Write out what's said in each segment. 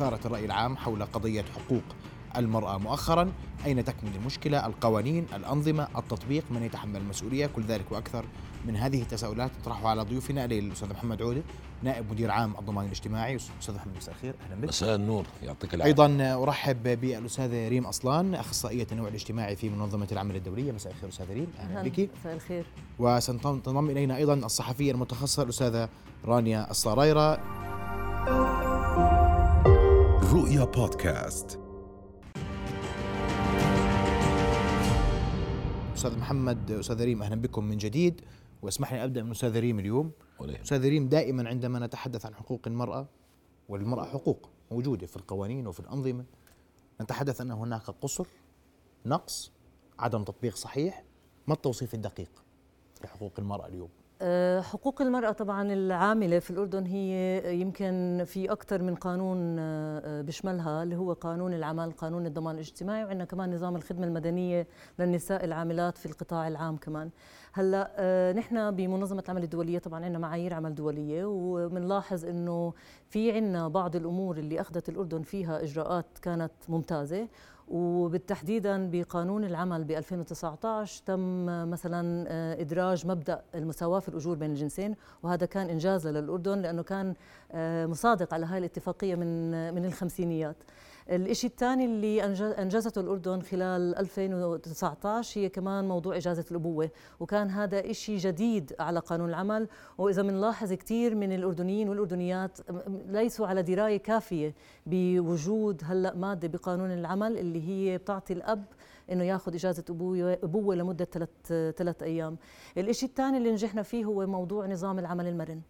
أثارت الرأي العام حول قضية حقوق المرأة مؤخرا، أين تكمن المشكلة؟ القوانين، الأنظمة، التطبيق، من يتحمل المسؤولية؟ كل ذلك وأكثر من هذه التساؤلات تطرحها على ضيوفنا الليلة الأستاذ محمد عودة، نائب مدير عام الضمان الاجتماعي. أستاذ محمد مساء الخير. أهلا بك. مساء النور، يعطيك العافية. أيضا أرحب بالأستاذة ريم أصلان، أخصائية النوع الاجتماعي في منظمة العمل الدولية. مساء الخير أستاذة ريم. أهلا بك. مساء الخير. وستنضم إلينا أيضا الصحفية المتخصصة الأستاذة رانيا الصرايرة. رؤيا بودكاست. أستاذ محمد، أستاذ ريم، أهلا بكم من جديد. واسمح لي أبدأ من أستاذ ريم اليوم. أستاذ ريم، دائما عندما نتحدث عن حقوق المرأة، والمرأة حقوق موجودة في القوانين وفي الأنظمة، نتحدث أن هناك قصر، نقص، عدم تطبيق صحيح. ما التوصيف الدقيق لحقوق المرأة اليوم؟ حقوق المرأة طبعا العاملة في الأردن هي يمكن في أكثر من قانون بشملها، اللي هو قانون العمل، قانون الضمان الاجتماعي، وعندنا كمان نظام الخدمة المدنية للنساء العاملات في القطاع العام كمان. هلا نحن بمنظمة العمل الدولية طبعا عندنا معايير عمل دولية، وبنلاحظ انه في عندنا بعض الأمور اللي أخذت الأردن فيها إجراءات كانت ممتازة، وبالتحديدا بقانون العمل ب 2019 تم مثلا إدراج مبدأ المساواة في الأجور بين الجنسين، وهذا كان إنجاز للأردن لأنه كان مصادق على هاي الاتفاقية من الخمسينيات. الإشي الثاني اللي أنجزته الأردن خلال 2019 هي كمان موضوع إجازة الأبوة، وكان هذا إشي جديد على قانون العمل. وإذا منلاحظ كتير من الأردنيين والأردنيات ليسوا على دراية كافية بوجود هلأ مادة بقانون العمل اللي هي بتعطي الأب إنه يأخذ إجازة أبوة لمدة 3 أيام. الإشي الثاني اللي نجحنا فيه هو موضوع نظام العمل المرن،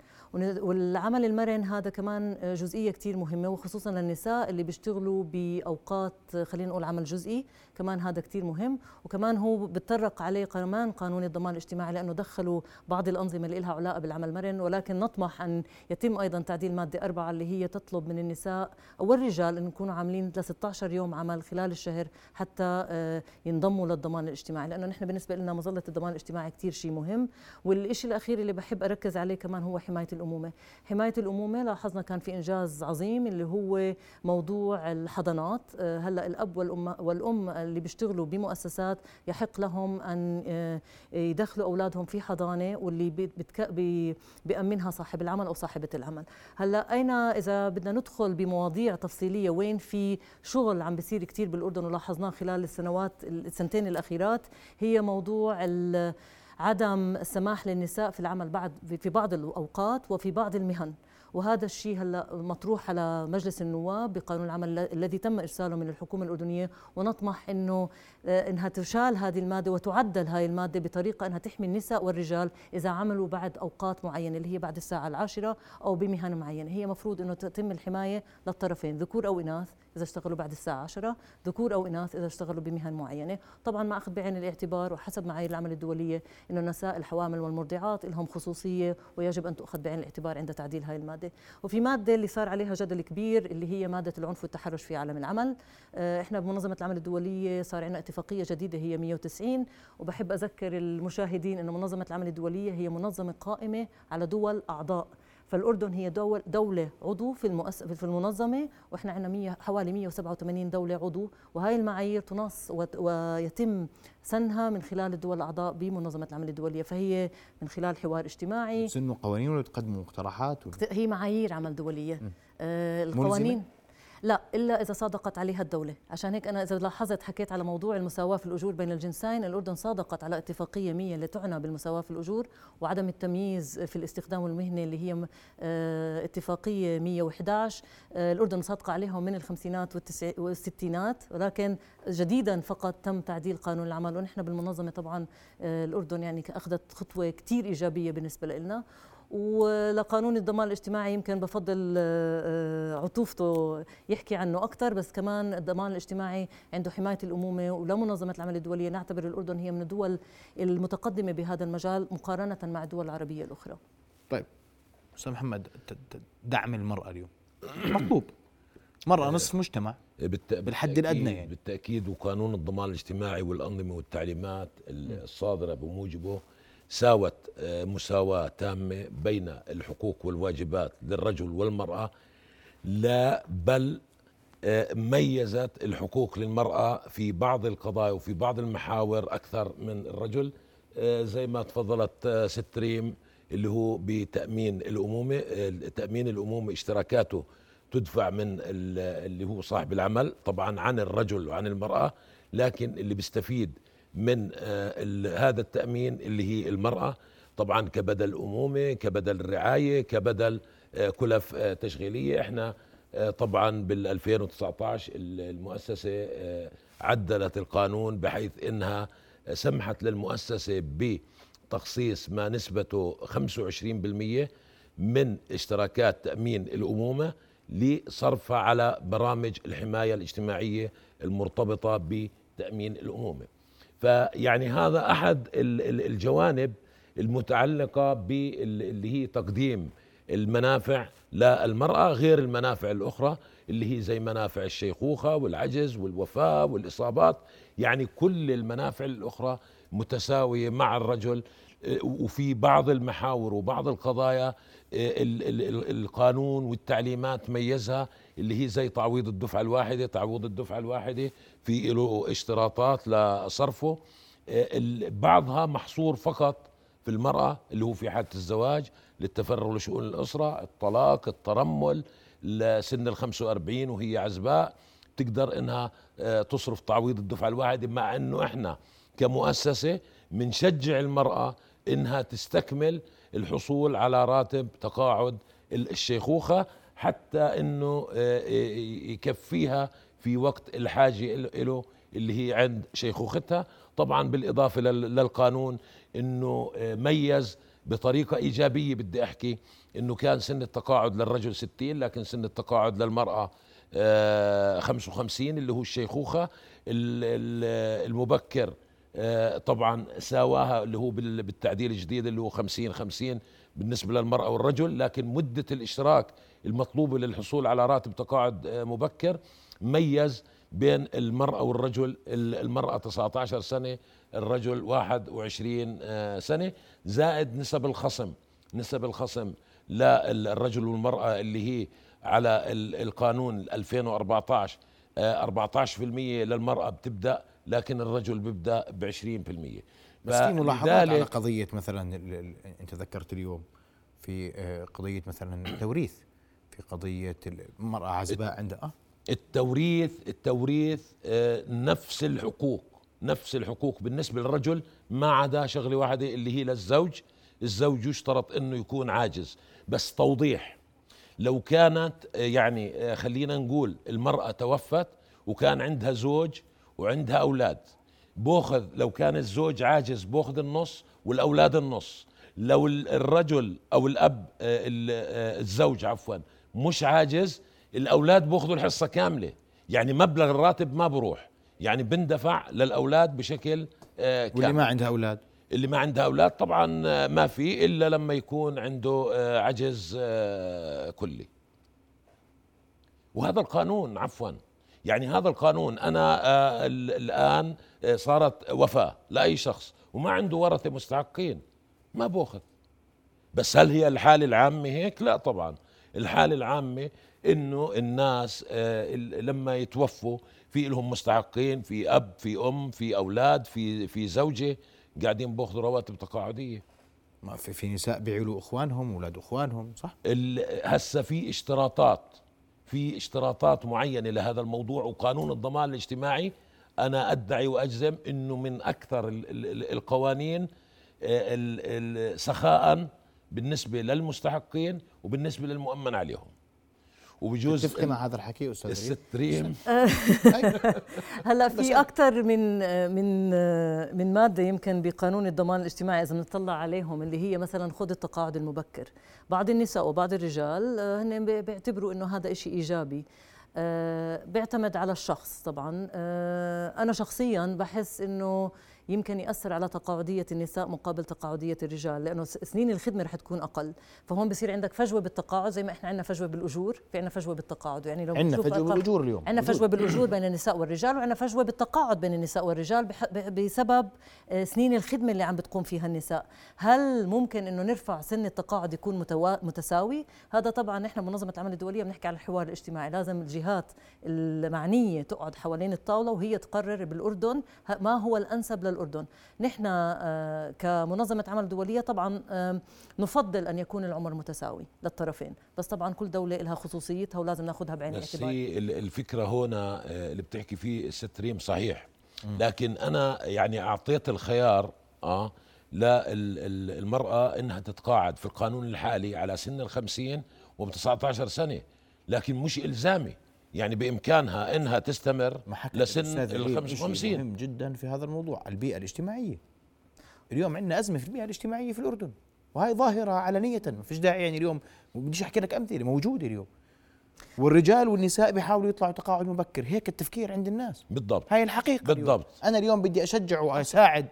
والعمل المرن هذا كمان جزئية كتير مهمة، وخصوصا للنساء اللي بيشتغلوا بأوقات خلينا نقول عمل جزئي، كمان هذا كتير مهم. وكمان هو بتطرق عليه كمان قانون الضمان الاجتماعي لأنه دخلوا بعض الأنظمة اللي لها علاقة بالعمل المرن، ولكن نطمح أن يتم أيضا تعديل مادة 4 اللي هي تطلب من النساء أو الرجال أن يكونوا عاملين 16 يوم عمل خلال الشهر حتى ينضموا للضمان الاجتماعي، لأنه نحن بالنسبة لنا مظلة الضمان الاجتماعي كتير شيء مهم. والإشي الأخير اللي بحب أركز عليه كمان هو حماية الأمومة. لاحظنا كان في إنجاز عظيم اللي هو موضوع الحضانات. هلأ الأب والأم اللي بيشتغلوا بمؤسسات يحق لهم أن يدخلوا أولادهم في حضانة واللي بيأمنها صاحب العمل أو صاحبة العمل. هلأ أين إذا بدنا ندخل بمواضيع تفصيلية وين في شغل عم بيصير كتير بالأردن ولاحظناه خلال السنتين الأخيرات، هي موضوع عدم السماح للنساء في العمل في بعض الأوقات وفي بعض المهن، وهذا الشيء هلا مطروح على مجلس النواب بقانون العمل الذي تم إرساله من الحكومة الأردنية، ونطمح إنها تشال هذه المادة وتعدل هذه المادة بطريقة إنها تحمي النساء والرجال إذا عملوا بعد أوقات معينة اللي هي بعد الساعة 10 أو بمهن معينة. هي مفروض إنه تتم الحماية للطرفين، ذكور أو إناث إذا اشتغلوا بعد الساعة 10، ذكور أو إناث إذا اشتغلوا بمهن معينة، طبعا ما أخذ بعين الاعتبار وحسب معايير العمل الدولية إنه النساء الحوامل والمرضعات لهم خصوصية ويجب أن تؤخذ بعين الاعتبار عند تعديل هاي المادة. وفي مادة اللي صار عليها جدل كبير اللي هي مادة العنف والتحرش في عالم العمل. إحنا بمنظمة العمل الدولية صار عندنا اتفاقية جديدة هي 190، وبحب أذكر المشاهدين إنه منظمة العمل الدولية هي منظمة قائمة على دول أعضاء، فالأردن هي دولة عضو في المنظمة، وإحنا عندنا حوالي 187 دولة عضو، وهي المعايير تنص ويتم سنها من خلال الدول الأعضاء بمنظمة العمل الدولية، فهي من خلال حوار اجتماعي. تسنوا قوانين ولا تقدموا مقترحات هي معايير عمل دولية القوانين لا إلا إذا صادقت عليها الدولة. عشان هيك أنا إذا لاحظت حكيت على موضوع المساواة في الأجور بين الجنسين، الأردن صادقت على اتفاقية 100 اللي تعنى بالمساواة في الأجور وعدم التمييز في الاستخدام والمهنة اللي هي اتفاقية 111. الأردن صادقة عليهم من الخمسينات والستينات، ولكن جديدا فقط تم تعديل قانون العمل. ونحن بالمنظمة طبعا الأردن يعني أخذت خطوة كتير إيجابية بالنسبة لنا. ولقانون الضمان الاجتماعي يمكن بفضل عطوفته يحكي عنه أكثر، بس كمان الضمان الاجتماعي عنده حماية الأمومة، ولمنظمة العمل الدولية نعتبر الأردن هي من الدول المتقدمة بهذا المجال مقارنة مع الدول العربية الأخرى. طيب أستاذ محمد، دعم المرأة اليوم مطلوب، مرأة نصف مجتمع بالحد الأدنى يعني بالتأكيد. وقانون الضمان الاجتماعي والأنظمة والتعليمات الصادرة بموجبه ساوت مساواة تامة بين الحقوق والواجبات للرجل والمرأة، لا بل ميزت الحقوق للمرأة في بعض القضايا وفي بعض المحاور أكثر من الرجل، زي ما تفضلت ست ريم اللي هو بتأمين الأمومة. تأمين الأمومة اشتراكاته تدفع من اللي هو صاحب العمل طبعا عن الرجل وعن المرأة، لكن اللي بيستفيد من هذا التأمين اللي هي المرأة طبعا كبدل أمومة، كبدل رعاية، كبدل كلف تشغيلية. احنا طبعا بال2019 المؤسسة عدلت القانون بحيث انها سمحت للمؤسسة بتخصيص ما نسبته 25% من اشتراكات تأمين الأمومة لصرفها على برامج الحماية الاجتماعية المرتبطة بتأمين الأمومة. فيعني هذا أحد الجوانب المتعلقة باللي هي تقديم المنافع للمرأة غير المنافع الأخرى اللي هي زي منافع الشيخوخة والعجز والوفاة والإصابات. يعني كل المنافع الأخرى متساوية مع الرجل، وفي بعض المحاور وبعض القضايا القانون والتعليمات ميزها اللي هي زي تعويض الدفعة الواحدة. تعويض الدفعة الواحدة في له اشتراطات لصرفه، بعضها محصور فقط في المرأة اللي هو في حالة الزواج، للتفرغ لشؤون الأسرة، الطلاق، الترمل، لسن 45 وهي عزباء تقدر انها تصرف تعويض الدفعة الواحدة. مع انه احنا كمؤسسة منشجع المرأة انها تستكمل الحصول على راتب تقاعد الشيخوخة حتى انه يكفيها في وقت الحاجة له اللي هي عند شيخوختها. طبعا بالاضافة للقانون انه ميز بطريقة ايجابية، بدي احكي انه كان سن التقاعد للرجل 60 لكن سن التقاعد للمرأة 55 اللي هو الشيخوخة. المبكر طبعا ساواها اللي هو بالتعديل الجديد اللي هو 50-50 بالنسبة للمرأة والرجل، لكن مدة الاشتراك المطلوبة للحصول على راتب تقاعد مبكر ميز بين المرأة والرجل. المرأة 19 سنة، الرجل 21 سنة، زائد نسب الخصم للرجل والمرأة اللي هي على القانون 2014 14% للمرأة بتبدأ، لكن الرجل بيبدأ 20%. بس في ملاحظات على قضية مثلا أنت ذكرت اليوم في قضية مثلا التوريث، في قضية المرأة عزباء عندها التوريث نفس الحقوق بالنسبة للرجل، ما عدا شغلة واحدة اللي هي للزوج. الزوج يشترط أنه يكون عاجز. بس توضيح، لو كانت يعني خلينا نقول المرأة توفت وكان عندها زوج وعندها أولاد، بأخذ لو كان الزوج عاجز بأخذ النص والأولاد النص. لو الرجل أو الأب الزوج عفوا مش عاجز، الأولاد بأخذوا الحصة كاملة، يعني مبلغ الراتب ما بروح، يعني بندفع للأولاد بشكل كامل. واللي ما عندها أولاد طبعا ما في إلا لما يكون عنده عجز كلي. وهذا القانون أنا الآن صارت وفاة لأي شخص وما عنده ورثة مستحقين ما بأخذ. بس هل هي الحالة العامة هيك؟ لا طبعا. الحالة العامة إنه الناس لما يتوفوا في لهم مستحقين، في أب، في أم، في أولاد، في زوجة، قاعدين بأخذوا رواتب تقاعدية. ما في نساء بيعيلوا إخوانهم، أولاد إخوانهم، صح؟ هسا في اشتراطات معينة لهذا الموضوع. وقانون الضمان الاجتماعي أنا أدعي وأجزم إنه من أكثر القوانين سخاء بالنسبة للمستحقين وبالنسبة للمؤمن عليهم. وبجوز تتفق مع هذا الحكي أستاذ الستريم. هلا في أكثر من مادة يمكن بقانون الضمان الاجتماعي إذا نطلع عليهم، اللي هي مثلا خذ التقاعد المبكر. بعض النساء وبعض الرجال هن بيعتبروا إنه هذا إشي إيجابي، بيعتمد على الشخص طبعا. أنا شخصيا بحس إنه يمكن يأثر على تقاعدية النساء مقابل تقاعدية الرجال، لأنه سنين الخدمة رح تكون أقل. فهون بصير عندك فجوة بالتقاعد، زي ما إحنا عندنا فجوة بالأجور في عندنا فجوة بالتقاعد. يعني لو عندنا فجوة بالأجور اليوم، عندنا فجوة بالأجور بين النساء والرجال، وعندنا فجوة بالتقاعد بين النساء والرجال بسبب سنين الخدمة اللي عم بتقوم فيها النساء. هل ممكن إنه نرفع سن التقاعد يكون متساوي؟ هذا طبعا إحنا منظمة العمل الدولية بنحكي على الحوار الاجتماعي، لازم الجهات المعنية تقعد حوالين الطاولة وهي تقرر بالأردن ما هو الأنسب للأردن. نحن كمنظمة عمل دولية طبعا نفضل أن يكون العمر متساوي للطرفين، بس طبعا كل دولة لها خصوصيتها ولازم ناخدها بعين الاعتبار. الفكرة هنا اللي بتحكي فيه الست ريم صحيح، لكن أنا يعني أعطيت الخيار للمرأة أنها تتقاعد في القانون الحالي على سن 50 و19 سنة، لكن مش إلزامي، يعني بإمكانها أنها تستمر لسن 55. مهم جدا في هذا الموضوع البيئة الاجتماعية. اليوم عندنا أزمة في البيئة الاجتماعية في الأردن، وهي ظاهرة علنية، ما فيش داعي يعني اليوم بديش أحكي لك أمثلة موجودة اليوم. والرجال والنساء بيحاولوا يطلعوا تقاعد مبكر، هيك التفكير عند الناس. بالضبط، هاي الحقيقة بالضبط. اليوم أنا اليوم بدي أشجع وأساعد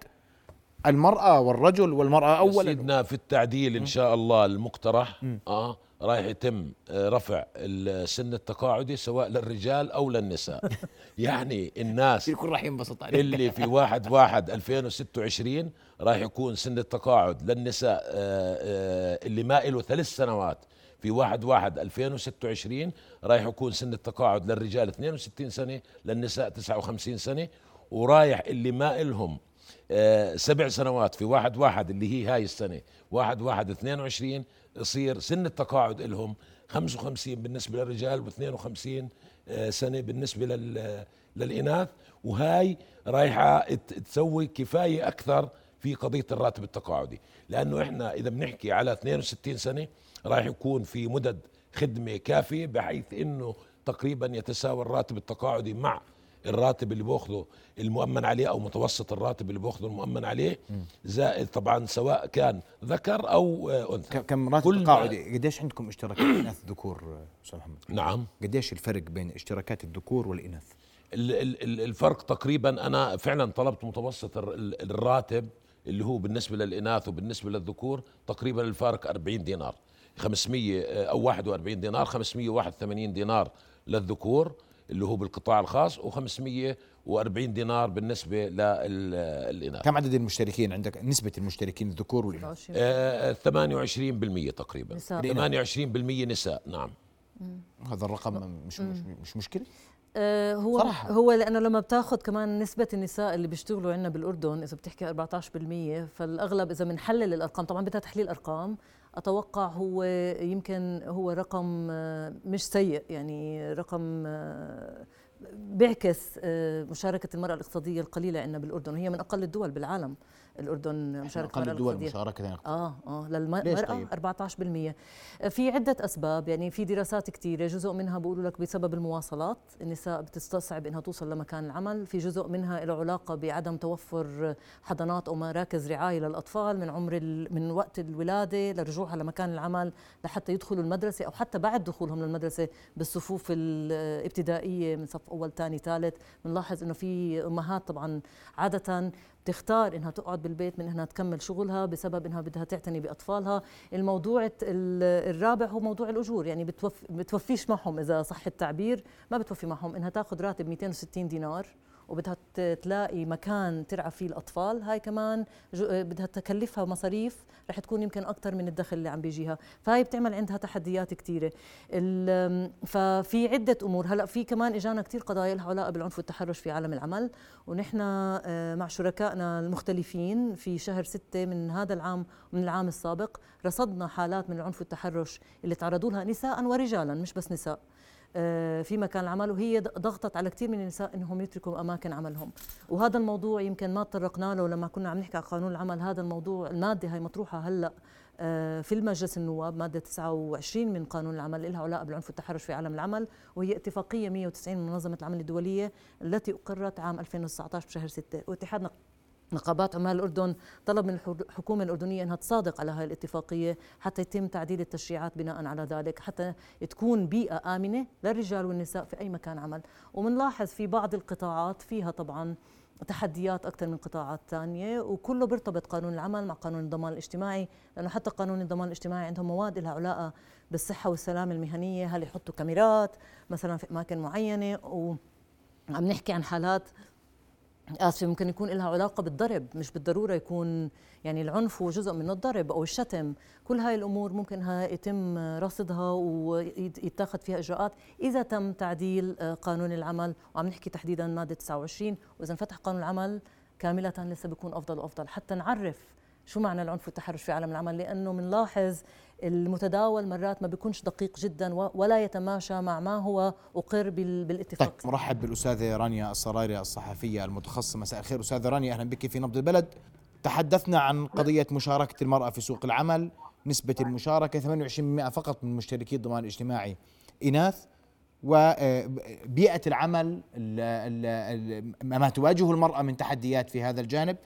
المرأة والرجل، والمرأة أولا سيدنا في التعديل إن شاء الله المقترح رايح يتم رفع السن التقاعدي سواء للرجال أو للنساء. يعني الناس الكل راح ينبسط عليك. اللي في 1/1/2026 راح يكون سن التقاعد للنساء اللي ما له 3 سنوات، في 1/1/2026 رايح يكون سن التقاعد للرجال 62 سنة للنساء 59 سنة، ورايح اللي ما لهم 7 سنوات في 1/1 اللي هي هاي السنة 1/1/22 يصير سن التقاعد لهم 55 بالنسبة للرجال و52 سنة بالنسبة للإناث. وهاي رايحة تسوي كفاية أكثر في قضية الراتب التقاعدي، لأنه إحنا إذا بنحكي على 62 سنة رايح يكون في مدد خدمة كافية بحيث إنه تقريبا يتساوى الراتب التقاعدي مع الراتب اللي بأخذه المؤمن عليه أو متوسط الراتب اللي بأخذه المؤمن عليه، زائد طبعا سواء كان ذكر أو أنثى. كم راتب تقاعدي؟ قديش عندكم اشتراكات إناث ذكور أستاذ محمد؟ نعم. قديش الفرق بين اشتراكات الذكور والإناث؟ الفرق تقريبا أنا فعلا طلبت متوسط الراتب اللي هو بالنسبة للإناث وبالنسبة للذكور، تقريبا الفارق 40 دينار 500 أو 41 دينار 581 دينار للذكور اللي هو بالقطاع الخاص، و540 دينار بالنسبة للإناث. كم عدد المشتركين عندك؟ نسبة المشتركين الذكور والإناث 28% تقريبا، 28% نساء. نعم. هذا الرقم مش مشكلة هو صراحة. هو لأنه لما بتاخذ كمان نسبة النساء اللي بيشتغلوا عندنا بالأردن إذا بتحكي 14%، فالأغلب إذا بنحلل الأرقام، طبعا بدها تحليل أرقام، أتوقع هو يمكن هو رقم مش سيء، يعني رقم بيعكس مشاركة المرأة الاقتصادية القليلة عندنا بالأردن، وهي من أقل الدول بالعالم. الأردن مشاركة أقل الدول مشاركة للمرأة 14%. في عدة أسباب، يعني في دراسات كتيرة، جزء منها بيقولوا لك بسبب المواصلات النساء بتستصعب إنها توصل لمكان العمل، في جزء منها له علاقة بعدم توفر حضانات أو مراكز رعاية للأطفال من عمر من وقت الولادة لرجوعها لمكان العمل لحتى يدخلوا المدرسة، أو حتى بعد دخولهم للمدرسة بالصفوف الابتدائية من صف أول تاني ثالث. بنلاحظ إنه في أمهات طبعا عادة تختار إنها تقعد بالبيت من إنها تكمل شغلها بسبب إنها بدها تعتني بأطفالها. الموضوع الرابع هو موضوع الأجور، يعني بتوفيش معهم إذا صح التعبير، ما بتوفي معهم إنها تأخذ راتب 260 دينار وبدها تلاقي مكان ترعى فيه الأطفال، هاي كمان بدها تكلفها مصاريف رح تكون يمكن أكتر من الدخل اللي عم بيجيها، فهاي بتعمل عندها تحديات كتيرة. ففي عدة أمور. هلأ في كمان إجانا كتير قضايا لها علاقة بالعنف والتحرش في عالم العمل، ونحن مع شركائنا المختلفين في شهر 6 من هذا العام ومن العام السابق رصدنا حالات من العنف والتحرش اللي تعرضوا لها نساء ورجالا، مش بس نساء، في مكان العمل، وهي ضغطت على كثير من النساء انهم يتركوا اماكن عملهم. وهذا الموضوع يمكن ما تطرقنا له لما كنا عم نحكي عن قانون العمل. هذا الموضوع الماده هي مطروحه هلا في المجلس النواب، ماده 29 من قانون العمل لها علاقه بالعنف والتحرش في عالم العمل، وهي اتفاقيه 190 من منظمه العمل الدوليه التي اقرت عام 2019 بشهر 6. واتحاد نقابات عمال الأردن طلب من الحكومة الأردنية أنها تصادق على هذه الاتفاقية حتى يتم تعديل التشريعات بناء على ذلك، حتى تكون بيئة آمنة للرجال والنساء في أي مكان عمل. ومنلاحظ في بعض القطاعات فيها طبعا تحديات أكثر من قطاعات تانية، وكله بيرتبط قانون العمل مع قانون الضمان الاجتماعي، لأنه حتى قانون الضمان الاجتماعي عندهم مواد لها علاقة بالصحة والسلامة المهنية. هل يحطوا كاميرات مثلا في أماكن معينة؟ وعم نحكي عن حالات آسفة ممكن يكون لها علاقة بالضرب، مش بالضرورة يكون يعني العنف هو جزء من الضرب أو الشتم. كل هاي الأمور ممكن يتم رصدها ويتاخد فيها إجراءات إذا تم تعديل قانون العمل، وعم نحكي تحديداً مادة 29. وإذا انفتح قانون العمل كاملة لسه بيكون أفضل وأفضل حتى نعرف شو معنى العنف والتحرش في عالم العمل، لأنه منلاحظ المتداول مرات ما بيكونش دقيق جدا ولا يتماشى مع ما هو أقر بالاتفاق. طيب، مرحب بالأستاذة رانيا الصرايرة الصحفية المتخصصة. مساء الخير أستاذة رانيا، أهلا بك في نبض البلد. تحدثنا عن قضية مشاركة المرأة في سوق العمل، نسبة المشاركة 28% فقط من مشتركي الضمان الاجتماعي إناث، وبيئة العمل ما تواجه المرأة من تحديات في هذا الجانب،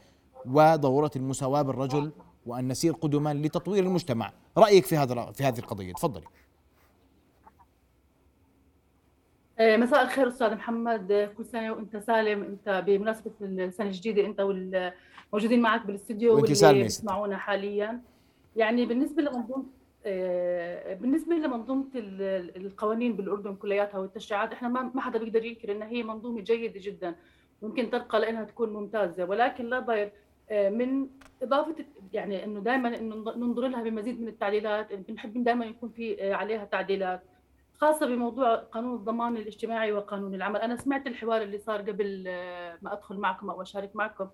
وضرورة المساواة بالرجل، وأن نسير قدما لتطوير المجتمع. رأيك في هذه القضية، تفضلي. مساء الخير أستاذ محمد، كل سنة وأنت سالم. أنت بمناسبة السنة الجديدة أنت والموجودين معك بالاستديو واللي يسمعونا حاليا. يعني بالنسبة لمنظومة القوانين بالأردن كلياتها والتشريعات، إحنا ما حدا بيقدر ينكر إن هي منظومة جيدة جدا، ممكن ترقى لأنها تكون ممتازة، ولكن لا ضير من إضافة يعني إنه دائما إنه ننظر لها بمزيد من التعديلات. بنحب دائما يكون في عليها تعديلات خاصة بموضوع قانون الضمان الاجتماعي وقانون العمل. أنا سمعت الحوار اللي صار قبل ما أدخل معكم أو أشارك معكم،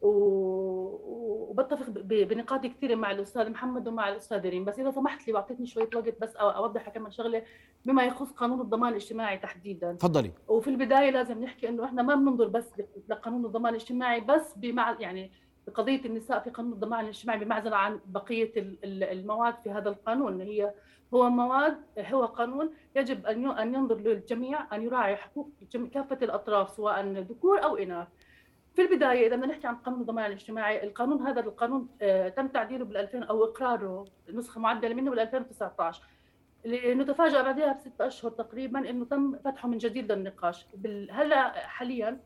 وبتفق بنقاط كثيرة مع الأستاذ محمد ومع الأستاذ ريم. بس إذا سمحت لي وعطيتني شوية وقت بس أوضح كمان شغلة بما يخص قانون الضمان الاجتماعي تحديداً. تفضلي. وفي البداية لازم نحكي إنه إحنا ما بننظر بس لقانون الضمان الاجتماعي بس يعني بقضية النساء في قانون الضمان الاجتماعي بمعزل عن بقية المواد في هذا القانون. هو قانون يجب أن ينظر للجميع، أن يراعي حقوق كافة الأطراف سواء ذكور أو إناث. في البداية إذا بدنا نحكي عن قانون الضمان الاجتماعي، القانون هذا القانون تم تعديله بال2000 أو إقراره نسخة معدلة منه بال2019. نتفاجأ بعدها ب6 أشهر تقريباً إنه تم فتحه من جديد للنقاش هلا حالياً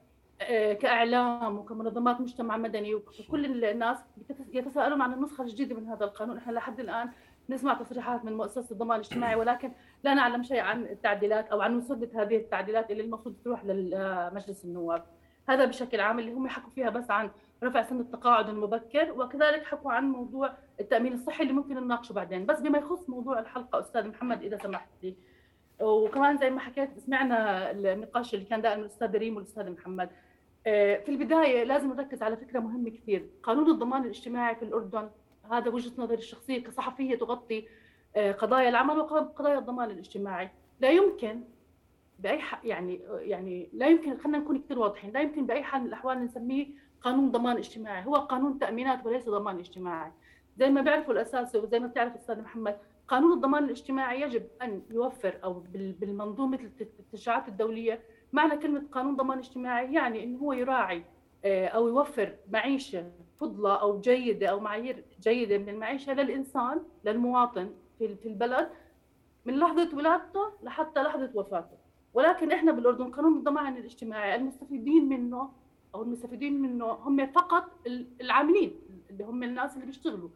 كإعلام وكمنظمات مجتمع مدني وكل الناس يتساءلون عن النسخة الجديدة من هذا القانون. إحنا لحد الآن نسمع تصريحات من مؤسسة الضمان الاجتماعي، ولكن لا نعلم شيء عن التعديلات أو عن مسودة هذه التعديلات اللي المفروض تروح لمجلس النواب. هذا بشكل عام اللي هم حكوا فيها بس عن رفع سن التقاعد المبكر، وكذلك حكوا عن موضوع التأمين الصحي اللي ممكن نناقشه بعدين. بس بما يخص موضوع الحلقة أستاذ محمد إذا سمحت لي، وكمان زي ما حكيت سمعنا النقاش اللي كان دائم الأستاذ ريم والأستاذ محمد. في البداية لازم نركز على فكرة مهمة كثير. قانون الضمان الاجتماعي في الأردن، هذا وجهة نظري الشخصية كصحفية تغطي قضايا العمل وقضايا الضمان الاجتماعي، لا يمكن بأي يعني لا يمكن، خلينا نكون كثير واضحين، لا يمكن بأي حال من الأحوال نسميه قانون ضمان اجتماعي. هو قانون تأمينات وليس ضمان اجتماعي. زي ما بيعرفوا الأساسي وزي ما بتعرف أستاذ محمد، قانون الضمان الاجتماعي يجب أن يوفر أو بالمنظومة التشريعات الدولية، معنى كلمة قانون ضمان اجتماعي يعني إنه هو يراعي أو يوفر معيشة فضلة أو جيدة أو معايير جيدة من المعيشة للإنسان للمواطن في البلد من لحظة ولادته لحتى لحظة وفاته. ولكن إحنا بالأردن قانون الضمان الاجتماعي المستفيدين منه هم فقط العاملين اللي هم الناس اللي بيشتغلوا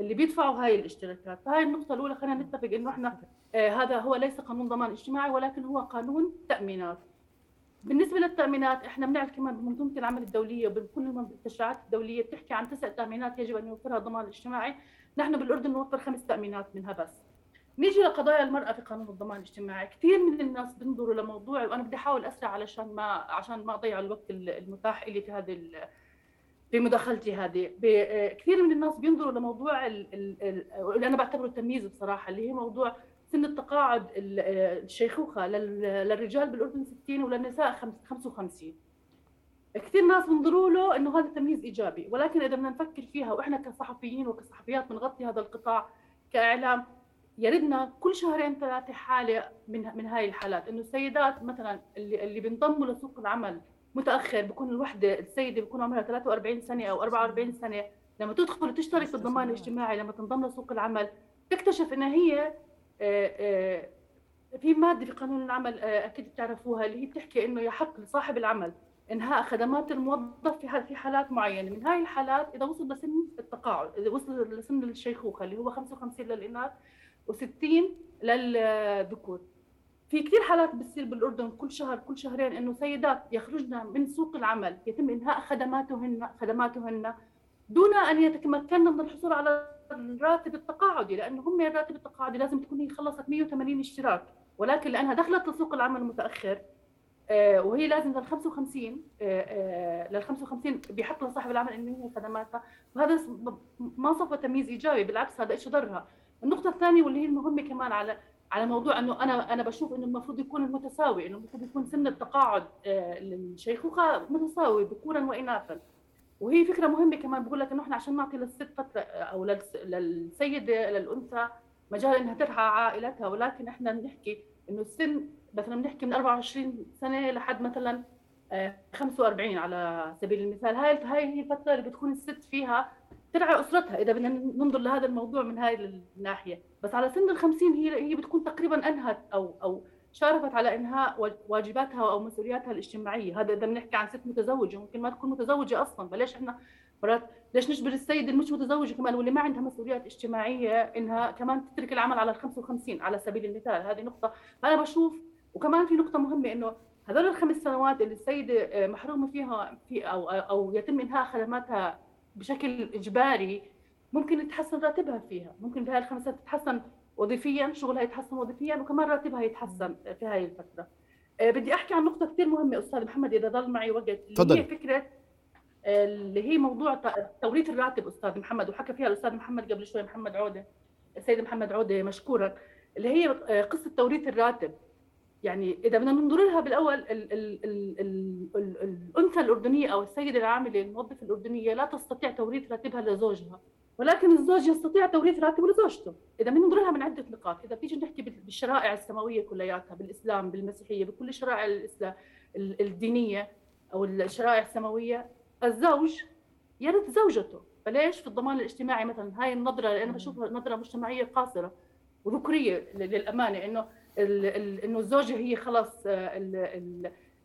اللي بيدفعوا هاي الاشتراكات. فهاي النقطة الأولى خلينا نتفق إنه إحنا هذا هو ليس قانون ضمان اجتماعي ولكن هو قانون تأمينات. بالنسبة للتأمينات إحنا بنعرف كمان بمنظومة العمل الدولية وبكل التشريعات الدولية بتحكي عن 9 تأمينات يجب أن يوفرها الضمان الاجتماعي. نحن بالأردن نوفر 5 تأمينات منها بس. نيجي لقضايا المرأة في قانون الضمان الاجتماعي، كثير من الناس بينظروا لموضوع وأنا بدي أحاول أسرع عشان ما أضيع الوقت المتاح إلي في هذه في مداخلتي هذه. كثير من الناس بينظروا لموضوع اللي أنا بعتبره التمييز بصراحة، اللي هي موضوع سن التقاعد الشيخوخة للرجال بالأردن 60 وللنساء 55. كثير ناس بينظروا له إنه هذا تمييز إيجابي، ولكن إذا بدنا نفكر فيها وإحنا كصحفيين وكصحفيات بنغطي هذا القطاع كإعلام، يردنا كل 2-3 حالة من هاي الحالات إنه السيدات مثلا اللي بينضموا لسوق العمل متأخر، بكون الوحدة السيدة بكون عمرها 43 سنة أو 44 سنة، لما تدخل تشترك في الضمان الاجتماعي لما تنضم لسوق العمل تكتشف إن هي في مادة في قانون العمل أكيد بتعرفوها اللي هي بتحكي إنه يحق لصاحب العمل إنهاء خدمات الموظف في حالات معينة. من هاي الحالات إذا وصل لسن التقاعد، إذا وصل لسن الشيخوخة اللي هو 55 للإناث و60 للذكور. في كثير حالات بتصير بالأردن كل شهر كل شهرين إنه سيدات يخرجن من سوق العمل، يتم إنهاء خدماتهن دون أن يتمكن من الحصول على الراتب التقاعدي، لأنه هم الراتب التقاعدي لازم تكون هي خلصت 180 اشتراك، ولكن لأنها دخلت لسوق العمل متأخر وهي لازم لل 55 بيحط لها صاحب العمل إنه هي خدماتها، وهذا ما صفه تمييز إيجابي، بالعكس هذا إيش ضرها. النقطة الثانية واللي هي المهمة كمان على موضوع انه انا بشوف انه المفروض يكون المتساوي، انه المفروض يكون سن التقاعد للشيخوخه متساوي ذكورا واناثا، وهي فكره مهمه كمان. بقول لك انه احنا عشان نعطي للست فتره او للسيده للانثى مجال انها ترعى عائلتها، ولكن احنا بنحكي انه السن مثلا بنحكي من 24 سنه لحد مثلا 45 على سبيل المثال. هاي هي الفتره اللي بتكون الست فيها ترعى أسرتها، إذا بدنا ننظر لهذا الموضوع من هاي الناحية. بس على سن ال50 هي بتكون تقريباً أنهت أو شارفت على إنهاء واجباتها أو مسؤولياتها الاجتماعية. هذا إذا بنحكي عن ست متزوجة، ممكن ما تكون متزوجة أصلاً، فليش إحنا مرات ليش نجبر السيدة اللي مش متزوجة كمان واللي ما عندها مسؤوليات اجتماعية إنها كمان تترك العمل على ال55 على سبيل المثال؟ هذه نقطة أنا بشوف. وكمان في نقطة مهمة إنه هذول ال5 سنوات اللي السيدة محرومة فيها أو يتم إنهاء خدماتها بشكل إجباري، ممكن يتحسن راتبها فيها، ممكن بهاي ال5 سنوات تتحسن وظيفياً، شغلها يتحسن وظيفياً، وكمان راتبها يتحسن في هاي الفترة. بدي أحكي عن نقطة كتير مهمة أستاذ محمد إذا ضل معي وقت، اللي هي فكرة اللي هي موضوع توريث الراتب أستاذ محمد، وحكى فيها الأستاذ محمد قبل شوي محمد عودة، السيد محمد عودة مشكوراً، اللي هي قصة توريث الراتب. يعني إذا بدنا ننظر لها بالأول الأنثى الأردنية أو السيدة العاملة الموظفة الأردنية لا تستطيع توريث راتبها لزوجها، ولكن الزوج يستطيع توريث راتبه لزوجته. إذا بننظر لها من عدة نقاط، إذا بتيجي نحكي بالشرائع السماوية كلياتها، بالإسلام بالمسيحية بكل الشرائع الدينية أو الشرائع السماوية، الزوج يرث زوجته، فليش في الضمان الاجتماعي مثلا هاي النظرة اللي أنا بشوفها نظرة مجتمعية قاصرة وذكورية للأمانة، إنه الزوجة هي خلاص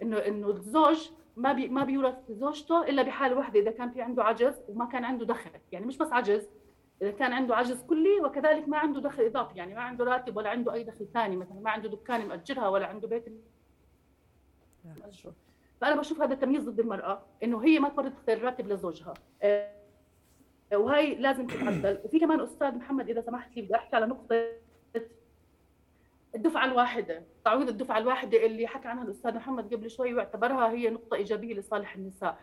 إنه الزوج ما بيورث زوجته إلا بحال واحدة، إذا كان في عنده عجز وما كان عنده دخل، يعني مش بس عجز، إذا كان عنده عجز كلي وكذلك ما عنده دخل إضافي، يعني ما عنده راتب ولا عنده أي دخل ثاني، مثلا ما عنده دكان مأجرها ولا عنده بيت مأجره. فأنا بشوف هذا تمييز ضد المرأة، إنه هي ما تورث الراتب لزوجها، وهي لازم تتعدل. وفي كمان أستاذ محمد إذا سمحت لي بدي أحكي على نقطة الدفعة الواحدة، تعويض الدفعة الواحدة اللي حكى عنها الأستاذ محمد قبل شوي، واعتبرها هي نقطة إيجابية لصالح النساء.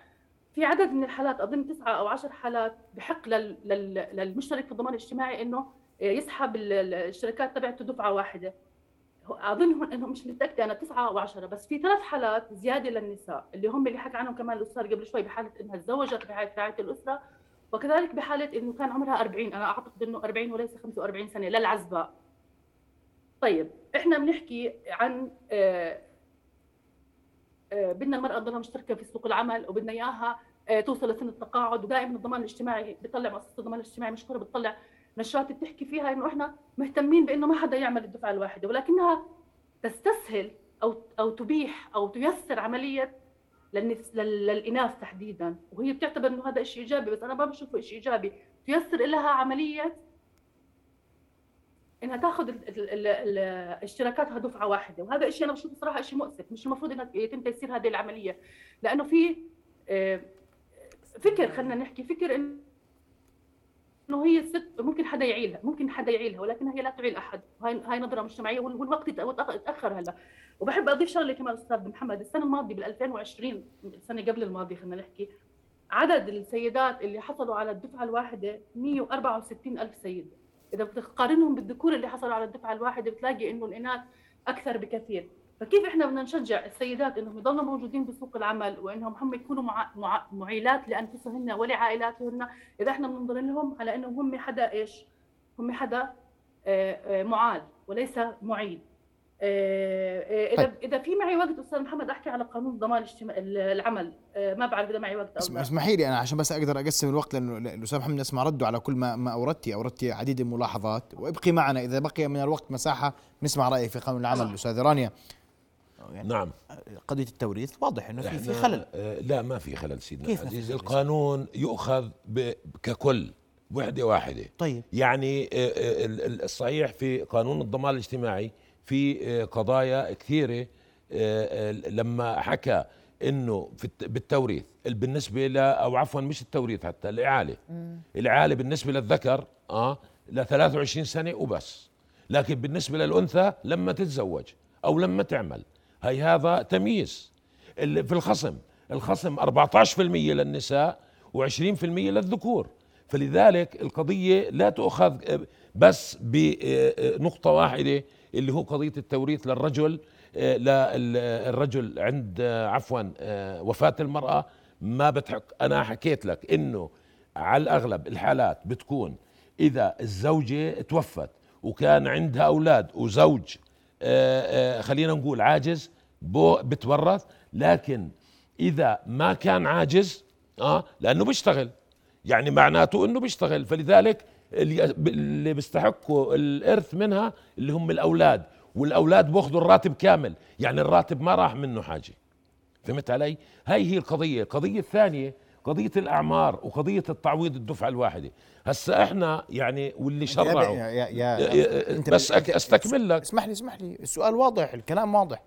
في عدد من الحالات أظن 9 أو 10 حالات بحق للمشترك في الضمان الاجتماعي إنه يسحب الشركات تبعته دفعة واحدة، أظن إنهم مش متأكدة أنا 9 و10، بس في 3 حالات زيادة للنساء اللي هم اللي حكى عنهم كمان الأستاذ قبل شوي، بحالة إنها تزوجت بحالة رعاية الأسرة، وكذلك بحالة إنه كان عمرها 40، أنا أعتقد إنه 40 وليس 45 سنة للعزباء. طيب احنا بنحكي عن بدنا المرأة تضلها مشتركة في سوق العمل، وبدنا اياها توصل لسن التقاعد، ودائما الضمان الاجتماعي بيطلع، مؤسسة الضمان الاجتماعي مشكورة بتطلع نشرات بتحكي فيها انه احنا مهتمين بانه ما حدا يعمل الدفعة الواحدة، ولكنها تستسهل او تبيح او تيسر عملية للإناث تحديدا، وهي بتعتبر انه هذا شيء ايجابي، بس انا ما بشوفه شيء ايجابي. تيسر لها عملية انها تاخذ اشتراكاتها دفعه واحده، وهذا الشيء انا بشوفه صراحه شيء مؤسف، مش المفروض انها يتم تيسير هذه العمليه، لانه في فكر خلينا نحكي فكر انه هي الست ممكن حدا يعيلها، ولكن هي لا تعيل احد، هاي نظره مجتمعيه والوقت تاخر. هلا وبحب اضيف شغله كمان استاذ محمد، السنه الماضيه بال2020 السنه قبل الماضيه خلينا نحكي، عدد السيدات اللي حصلوا على الدفعه الواحده 164,000 سيده. إذا بتقارنهم بالذكور اللي حصلوا على الدفعة الواحدة بتلاقي إنه الإناث أكثر بكثير. فكيف إحنا بدنا نشجع السيدات إنهم يضلوا موجودين بسوق العمل، وإنهم هم يكونوا معيلات لأنفسهن ولعائلاتهن، إذا إحنا بننظر لهم على إنهم هم حدا إيش؟ هم حدا معال وليس معيل. إذا في معي وقت أستاذ محمد أحكي على قانون ضمان العمل، ما بعرف إذا معي وقت. اسمحي لي أنا عشان بس أقدر أقسم الوقت، لأن الأستاذ محمد نسمع رده على كل ما أوردتي عديد الملاحظات، وابقي معنا إذا بقي من الوقت مساحة نسمع رأيك في قانون العمل. الأستاذ رانيا يعني نعم قضية التوريث واضح أنه في خلل. لا ما في خلل سيدنا العزيز، القانون يؤخذ ككل وحدة واحدة. طيب يعني الصحيح في قانون الضمان الاجتماعي في قضايا كثيرة لما حكى انه بالتوريث بالنسبه او عفوا مش التوريث حتى الاعاله الاعاله بالنسبه للذكر ل 23 سنه وبس، لكن بالنسبه للانثى لما تتزوج او لما تعمل، هي هذا تمييز. في الخصم 14% للنساء و20% للذكور، فلذلك القضيه لا تؤخذ بس بنقطه واحده اللي هو قضيه التوريث للرجل، لا الرجل عند عفوا وفاة المرأة ما بتحق. أنا حكيت لك إنه على الأغلب الحالات بتكون إذا الزوجة توفت وكان عندها أولاد وزوج خلينا نقول عاجز بتورث، لكن إذا ما كان عاجز لأنه بيشتغل يعني معناته إنه بيشتغل، فلذلك اللي بيستحقوا الإرث منها اللي هم الأولاد، والأولاد بأخذوا الراتب كامل، يعني الراتب ما راح منه حاجة. فهمت علي؟ هي القضية. القضية الثانية قضية الأعمار وقضية التعويض الدفعة الواحدة. هسا احنا يعني واللي شرعوا بس استكمل لك. اسمح لي السؤال واضح، الكلام واضح.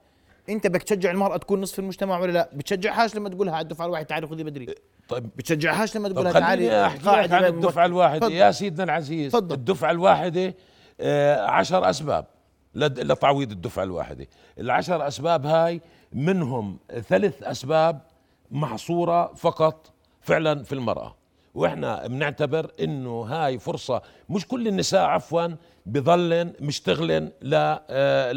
انت بتشجع المرأة تكون نصف المجتمع ولا لا؟ بتشجعهاش لما تقولها على الدفعة الواحدة تعالي خذي بدري؟ طيب بتشجعهاش لما تقولها تعالي قاعد على الدفعة الواحدة؟ يا سيدنا العزيز الدفعة الواحدة 10 أسباب لتعويض الدفعة الواحدة. 10 أسباب هاي منهم 3 أسباب محصورة فقط فعلا في المرأة، وإحنا بنعتبر إنه هاي فرصة مش كل النساء عفوا بظلن مشتغلن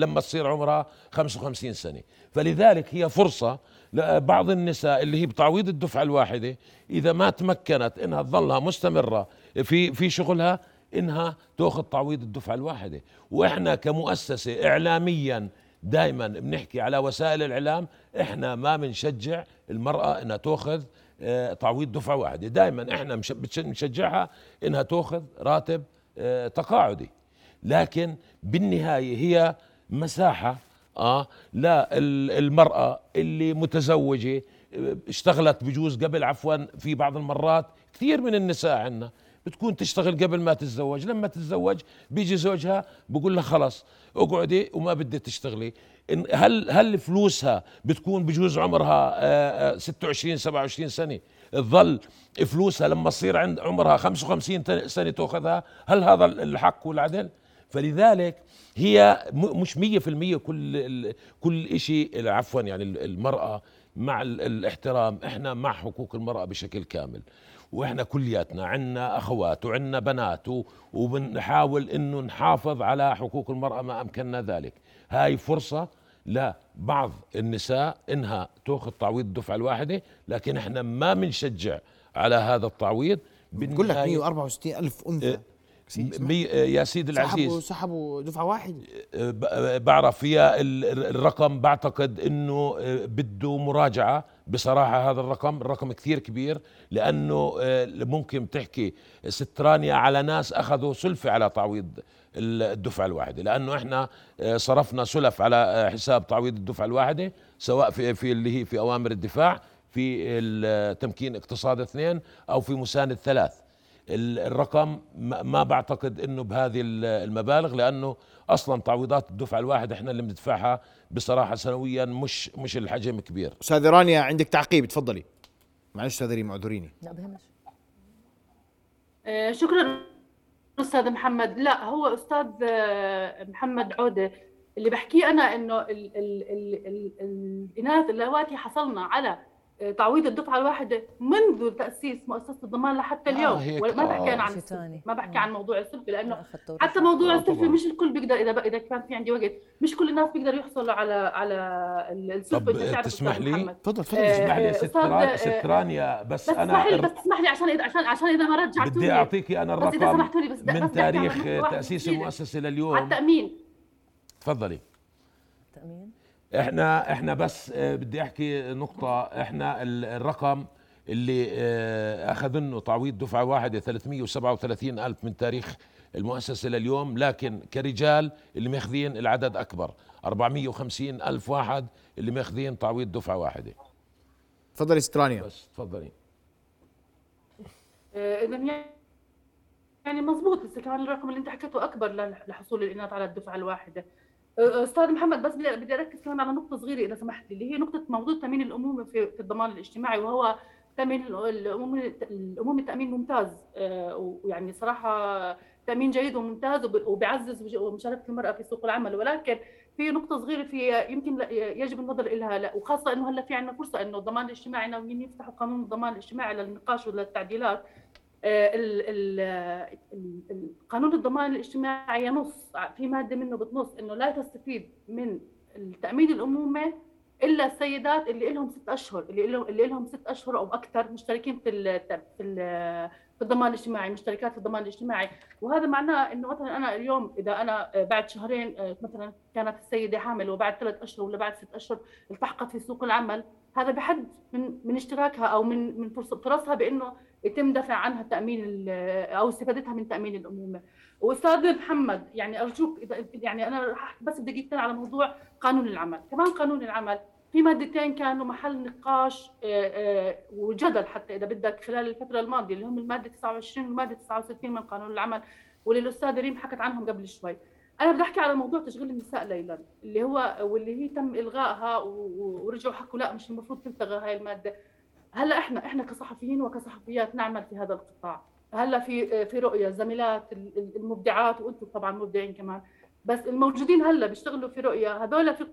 لما تصير عمرها 55 سنة، فلذلك هي فرصة لبعض النساء اللي هي بتعويض الدفعة الواحدة إذا ما تمكنت إنها تظلها مستمرة في شغلها إنها تأخذ تعويض الدفعة الواحدة. وإحنا كمؤسسة إعلاميا دايما بنحكي على وسائل الإعلام، إحنا ما بنشجع المرأة إنها تأخذ تعويض دفعة واحدة، دايما إحنا بنشجعها إنها تأخذ راتب تقاعدي، لكن بالنهاية هي مساحة لا المرأة اللي متزوجة اشتغلت بجوز قبل عفوا في بعض المرات. كثير من النساء عنا بتكون تشتغل قبل ما تتزوج، لما تتزوج بيجي زوجها بقول لها خلاص اقعدي وما بدي تشتغلي. هل فلوسها بتكون بجوز عمرها 26 27 سنة تظل فلوسها لما تصير عند عمرها 55 سنة تأخذها؟ هل هذا الحق والعدل؟ فلذلك هي مش 100% كل إشي عفوا يعني المرأة، مع الاحترام احنا مع حقوق المرأة بشكل كامل، واحنا كلياتنا عنا اخوات وعنا بنات وبنحاول انه نحافظ على حقوق المرأة ما امكننا ذلك. هاي فرصة لبعض النساء انها تاخذ تعويض الدفعة الواحدة، لكن احنا ما بنشجع على هذا التعويض. بقول لك 164 الف انثى يا سيدي العزيز سحبوا دفعة واحدة. بعرف يا الرقم بعتقد انه بده مراجعة بصراحة، هذا الرقم كثير كبير، لأنه ممكن تحكي سترانيا على ناس أخذوا سلفة على تعويض الدفعة الواحدة، لأنه إحنا صرفنا سلف على حساب تعويض الدفعة الواحدة، سواء في اللي هي في أوامر الدفاع، في التمكين اقتصاد 2، أو في مساند 3. الرقم ما بعتقد إنه بهذه المبالغ، لأنه أصلا تعويضات الدفعة الواحدة إحنا اللي بندفعها بصراحة سنويا مش الحجم كبير. أستاذ رانيا عندك تعقيب، تفضلي. معلش أستاذ ريم معذوريني. لا بهمش. شكرا أستاذ محمد. لا هو أستاذ محمد عودة اللي بحكيه أنا إنه الإناث اللواتي حصلنا على تعويض الدفعة الواحدة منذ تأسيس مؤسسة الضمان لحتى اليوم، وما بحكي عن السلفة، ما بحكي عن موضوع السلفة، لأنه حتى موضوع السلفة مش الكل بيقدر. إذا كان في عندي وقت مش كل الناس بيقدر يحصلوا على السلفة. طب تسمح لي؟ تفضل تسمح لي سترانيا بس أنا بس تسمح لي عشان إذا ما رجعتوني بدي أعطيكي أنا الرقم من تاريخ تأسيس المؤسسة لليوم على التأمين. تفضلي. التأمين احنا بس بدي احكي نقطة. احنا الرقم اللي اخذنه تعويض دفعة واحدة 337 ألف من تاريخ المؤسسة لليوم، لكن كرجال اللي ماخذين العدد أكبر، 450 ألف واحد اللي ماخذين تعويض دفعة واحدة. تفضلي سترانيا. بس تفضلي. إذا يعني مظبوط، بس كمان الرقم اللي أنت حكيته أكبر لحصول الإناث على الدفعة الواحدة. أستاذ محمد، بس بدي أركز كمان على نقطة صغيرة إذا سمحت لي، اللي هي نقطة موضوع تأمين الأمومة في الضمان الاجتماعي، وهو تأمين الأمومة تأمين ممتاز، ويعني صراحة تأمين جيد وممتاز وبيعزز مشاركة المرأة في سوق العمل، ولكن في نقطة صغيرة في يمكن يجب النظر إلها، وخاصة إنه هلا في عنا فرصة إنه الضمان الاجتماعي ناويين يفتحوا قانون الضمان الاجتماعي للنقاش وللتعديلات. قانون الضمان الاجتماعي ينص في مادة منه بتنص إنه لا تستفيد من تأمين الأمومة إلا السيدات اللي لهم ست أشهر أو أكثر مشتركين في الضمان الاجتماعي، مشتركات في الضمان الاجتماعي. وهذا معناه إنه مثلا أنا اليوم إذا أنا بعد شهرين مثلا كانت السيدة حامل، وبعد 3 أشهر ولا بعد 6 أشهر التحقت في سوق العمل، هذا بحد من اشتراكها أو من فرصها بإنه يتم دفع عنها تأمين أو استفادتها من تأمين الأمومة. وأستاذ محمد، يعني أرجوك إذا يعني أنا راح أحكي بس دقيقتين على موضوع قانون العمل. كمان قانون العمل في مادتين كانوا محل نقاش وجدل حتى إذا بدك خلال الفترة الماضية، اللي هم المادة 29 والمادة 69 من قانون العمل، واللي الأستاذ ريم حكت عنهم قبل شوي. أنا بدي أحكي على موضوع تشغيل النساء ليلاً، واللي هي تم إلغائها، ورجعوا حكوا لا مش المفروض تلتغى هاي المادة. هلا احنا كصحفيين وكصحفيات نعمل في هذا القطاع، هلا في رؤيا زميلات المبدعات، وانتم طبعا مبدعين كمان، بس الموجودين هلا بيشتغلوا في رؤيا، هذول في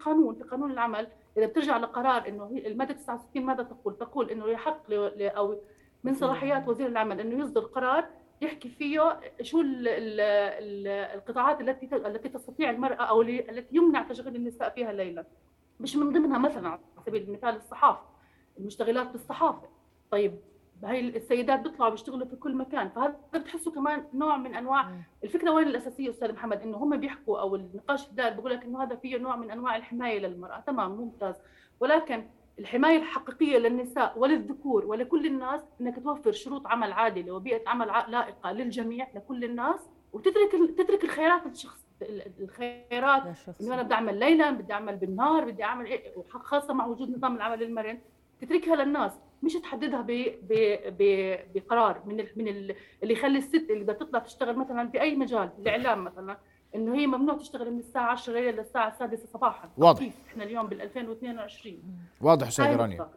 قانون العمل اذا بترجع لقرار انه الماده 69 ماذا تقول انه يحق او من صلاحيات وزير العمل انه يصدر قرار يحكي فيه شو القطاعات التي تستطيع المراه او التي يمنع تشغيل النساء فيها ليلا. مش من ضمنها مثلا على سبيل المثال الصحافه، المشتغلات بالصحافة. طيب هاي السيدات بيطلعوا بيشتغلوا في كل مكان، فهذا بتحسوا كمان نوع من انواع الفكرة. وين الأساسية أستاذ محمد؟ انه هم بيحكوا او النقاش الدار بيقول لك انه هذا فيه نوع من انواع الحماية للمرأة، تمام ممتاز، ولكن الحماية الحقيقية للنساء وللذكور ولكل الناس انك توفر شروط عمل عادلة وبيئة عمل لائقة للجميع لكل الناس، وتترك الخيارات الخيارات انه انا بدي اعمل ليلا، بدي اعمل بالنهار، بدي اعمل إيه، وخاصة مع وجود نظام العمل المرن تتركها للناس، مش تحددها بقرار من اللي يخلي الست اللي بدها تطلع تشتغل مثلا في اي مجال، الاعلام مثلا، انه هي ممنوع تشتغل من الساعه 10 للساعه 6 صباحا. واضح احنا اليوم بال2022 واضح استاذ رانيا،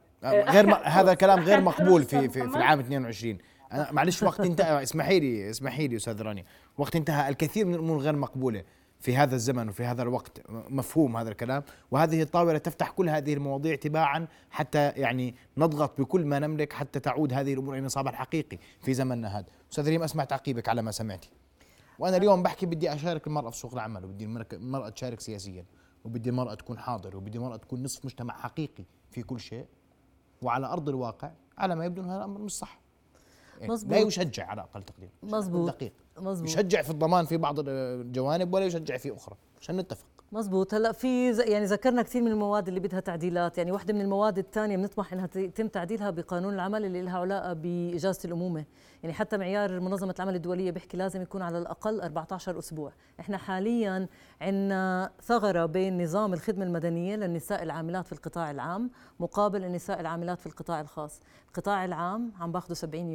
هذا كلام غير مقبول في العام 22. انا معلش وقت انتهى، اسمحي لي استاذ رانيا، وقت انتهى. الكثير من الامور غير مقبوله في هذا الزمن وفي هذا الوقت، مفهوم هذا الكلام، وهذه الطاولة تفتح كل هذه المواضيع تباعا حتى يعني نضغط بكل ما نملك حتى تعود هذه الأمور إلى نصابها الحقيقي في زمننا هذا. أستاذ ريم، أسمع تعقيبك على ما سمعتي. وأنا اليوم بحكي بدي أشارك المرأة في سوق العمل، وبدي المرأة تشارك سياسيا، وبدي المرأة تكون حاضر، وبدي المرأة تكون نصف مجتمع حقيقي في كل شيء، وعلى أرض الواقع على ما يبدو أن هذا الأمر مش صح، لا يشجع على أقل تقدير. دقيق، يشجع في الضمان في بعض الجوانب ولا يشجع في أخرى، عشان نتفق. مزبوط. هلا في يعني ذكرنا كثير من المواد اللي بدها تعديلات، يعني واحدة من المواد الثانية بنطمح انها يتم تعديلها بقانون العمل اللي لها علاقة بإجازة الأمومة. يعني حتى معيار منظمة العمل الدولية بيحكي لازم يكون على الأقل 14 أسبوع. احنا حاليا عندنا ثغرة بين نظام الخدمة المدنية للنساء العاملات في القطاع العام مقابل النساء العاملات في القطاع الخاص. القطاع العام عم باخذوا 90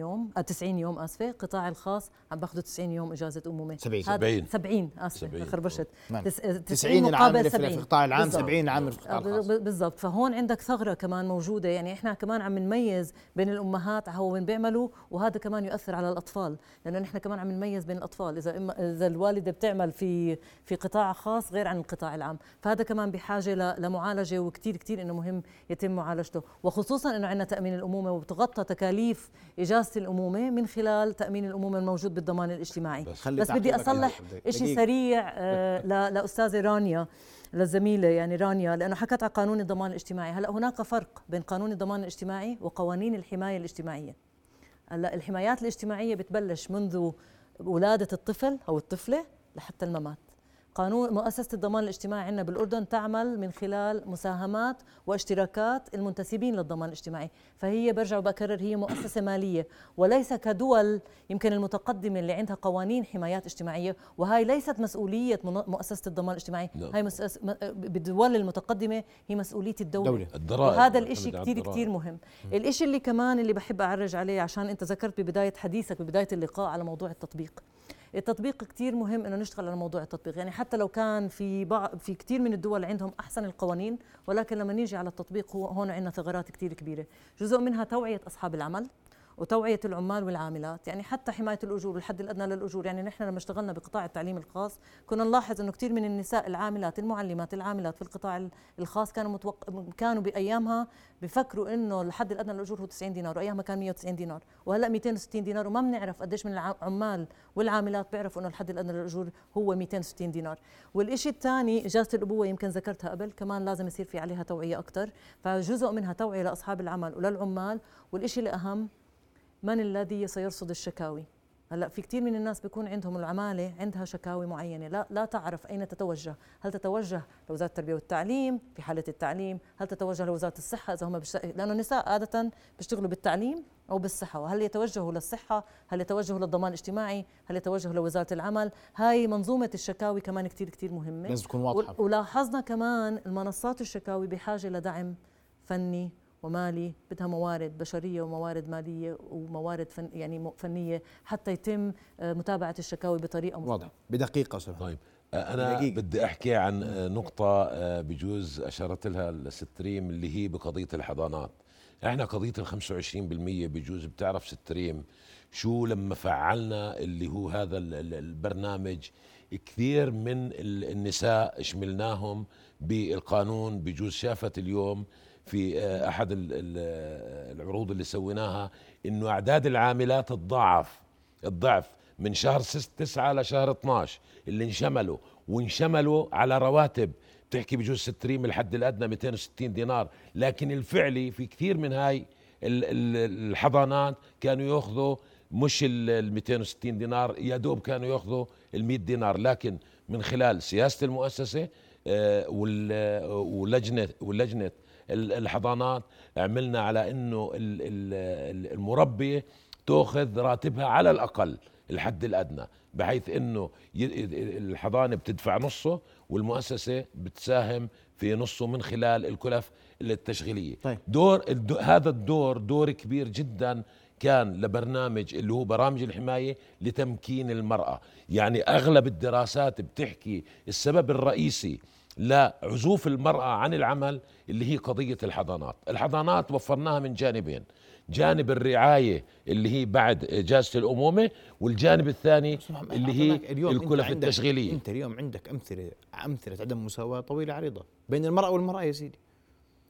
يوم، القطاع الخاص عم باخذوا 90 يوم إجازة أمومة. 70 خربشت 90 العامل في القطاع العام، 70 عامل في القطاع الخاص بالضبط. فهون عندك ثغرة كمان موجودة، يعني احنا كمان عم نميز بين الأمهات هو من بيعملوا، وهذا كمان يؤثر على الأطفال، لأنه نحن كمان عم نميز بين الأطفال، إذا الوالدة بتعمل في قطاع خاص غير عن القطاع العام، فهذا كمان بحاجة لمعالجة، وكتير كتير إنه مهم يتم معالجته، وخصوصا إنه عندنا تأمين الأمومة وبتغطى تكاليف إجازة الأمومة من خلال تأمين الأمومة الموجود بالضمان الاجتماعي. بس بدي أصلح إشي سريع لأستاذة رانيا، للزميلة يعني رانيا، لأنه حكت عن قانون الضمان الاجتماعي. هلأ هناك فرق بين قانون الضمان الاجتماعي وقوانين الحماية الاجتماعية. هلأ الحمايات الاجتماعية بتبلش منذ ولادة الطفل أو الطفلة لحتى الممات. قانون مؤسسة الضمان الاجتماعي عندنا بالأردن تعمل من خلال مساهمات واشتراكات المنتسبين للضمان الاجتماعي، فهي برجع وبكرر هي مؤسسة مالية وليس كدول يمكن المتقدمة اللي عندها قوانين حمايات اجتماعية، وهي ليست مسؤولية مؤسسة الضمان الاجتماعي، هي بالدول المتقدمة هي مسؤولية الدولة. وهذا الإشي كتير كتير مهم. الإشي اللي كمان اللي بحب أعرج عليه، عشان أنت ذكرت ببداية حديثك ببداية اللقاء على موضوع التطبيق، التطبيق كتير مهم إنه نشتغل على موضوع التطبيق. يعني حتى لو كان في كتير من الدول عندهم أحسن القوانين، ولكن لما نيجي على التطبيق هون عندنا ثغرات كتير كبيرة. جزء منها توعية أصحاب العمل وتوعية العمال والعاملات، يعني حتى حماية الأجور والحد الأدنى للأجور. يعني نحن لما اشتغلنا بقطاع التعليم الخاص كنا نلاحظ إنه كتير من النساء العاملات المعلمات العاملات في القطاع الخاص كانوا بأيامها بفكروا إنه الحد الأدنى للأجور هو 90 دينار، وأيامها كان 190 دينار وهلأ 260 دينار، وما بنعرف قديش من العمال والعاملات بيعرفوا إنه الحد الأدنى للأجور هو 260 دينار. والإشي الثاني إجازة الأبوة، يمكن ذكرتها قبل، كمان لازم يصير في عليها توعية أكتر، فجزء منها توعية لأصحاب العمل وللعمال. والإشي الأهم، من الذي سيرصد الشكاوي؟ هلا في كثير من الناس بيكون عندهم العماله عندها شكاوي معينه، لا تعرف اين تتوجه، هل تتوجه لوزاره التربيه والتعليم في حاله التعليم، هل تتوجه لوزاره الصحه اذا هم لانه النساء عاده بيشتغلوا بالتعليم او بالصحه، وهل يتوجهوا للصحه، هل يتوجهوا للضمان الاجتماعي، هل يتوجهوا لوزاره العمل. هاي منظومه الشكاوي كمان كثير كثير مهمه، لازم تكون واضحه. ولاحظنا كمان المنصات الشكاوي بحاجه لدعم فني ومالي، بدها موارد بشرية وموارد مالية وموارد فنية حتى يتم متابعة الشكاوي بطريقة واضحة بدقيقة. طيب أنا دقيقة. بدي أحكي عن نقطة بجوز أشارت لها الست ريم، اللي هي بقضية الحضانات. إحنا قضية 25% بجوز بتعرف ست ريم شو لما فعلنا اللي هو هذا البرنامج، كثير من النساء شملناهم بالقانون. بجوز شافت اليوم في أحد العروض اللي سويناها إنه أعداد العاملات الضعف من شهر 9 لشهر 12 اللي انشملوا على رواتب بتحكي بجوز 60 من الحد الأدنى 260 دينار، لكن الفعلي في كثير من هاي الحضانات كانوا يأخذوا مش ال 260 دينار، يدوب كانوا يأخذوا 100 دينار. لكن من خلال سياسة المؤسسة واللجنة الحضانات عملنا على انه المربية تأخذ راتبها على الأقل الحد الأدنى، بحيث انه الحضانة بتدفع نصه والمؤسسة بتساهم في نصه من خلال الكلف التشغيلية. طيب. هذا دور كبير جدا كان لبرنامج اللي هو برامج الحماية لتمكين المرأة. يعني أغلب الدراسات بتحكي السبب الرئيسي لعزوف المرأة عن العمل اللي هي قضية الحضانات وفرناها من جانبين، جانب الرعاية اللي هي بعد إجازة الأمومة، والجانب الثاني اللي هي الكلفة التشغيلية. أنت اليوم عندك أمثلة عدم مساواة طويلة عريضة بين المرأة والمرأة. يا سيدي،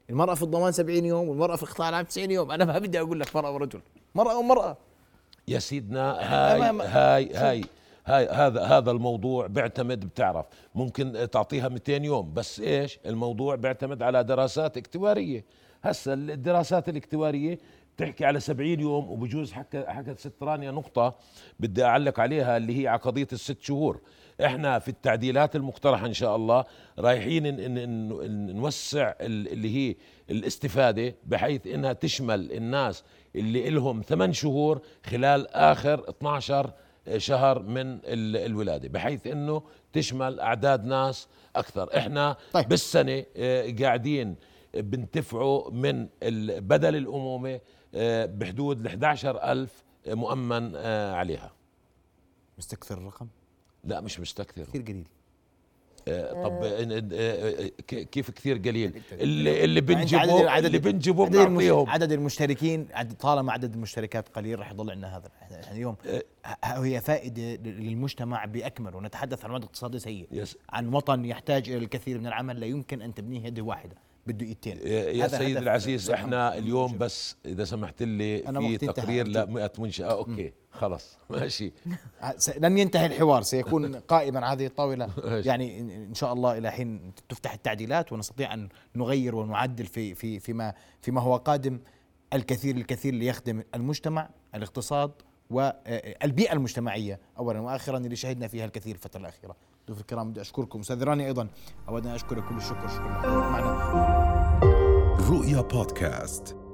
المرأة في الضمان 70 يوم والمرأة في القطاع العام 90 يوم. أنا ما بدي أقول لك مرأة ورجل، مرأة ومرأة يا سيدنا. هذا الموضوع بيعتمد، بتعرف ممكن تعطيها 200 يوم، بس ايش الموضوع بيعتمد على دراسات اكتوارية. هسا الدراسات الاكتوارية بتحكي على 70 يوم، وبجوز حكت ست رانيا نقطة بدي أعلق عليها اللي هي على قضية ال6 شهور. احنا في التعديلات المقترحة ان شاء الله رايحين إن نوسع اللي هي الاستفادة، بحيث انها تشمل الناس اللي لهم 8 شهور خلال آخر 12 شهر من الولادة، بحيث انه تشمل اعداد ناس اكثر. احنا طيب. بالسنة قاعدين بنتفعوا من بدل الامومة بحدود 11,000 مؤمن عليها. مستكثر الرقم؟ لا مش مستكثر، كثير قليل. طب كيف كثير قليل؟ اللي بنجيبه بنعطيهم. عدد المشتركين طالما عدد المشتركات قليل راح يضل عندنا هذا. احنا اليوم هي فائدة للمجتمع بأكمله. ونتحدث عن وضع اقتصادي سيء، عن وطن يحتاج إلى الكثير من العمل، لا يمكن أن تبنيه يد واحدة، بده يدين. يا سيد العزيز احنا اليوم بس اذا سمحت لي في تقرير ل100 منشأة. اوكي خلص ماشي، لن ينتهي الحوار، سيكون قائما على هذه الطاولة يعني ان شاء الله الى حين تفتح التعديلات ونستطيع ان نغير ونعدل فيما هو قادم. الكثير اللي يخدم المجتمع، الاقتصاد والبيئة المجتمعية أولا وآخرا اللي شهدنا فيها الكثير الفترة الأخيرة. ضيوف الكرام بدي أشكركم، أستاذ رانيا أيضا أود أن أشكرك كل الشكر، شكرا معنا. رؤيا بودكاست.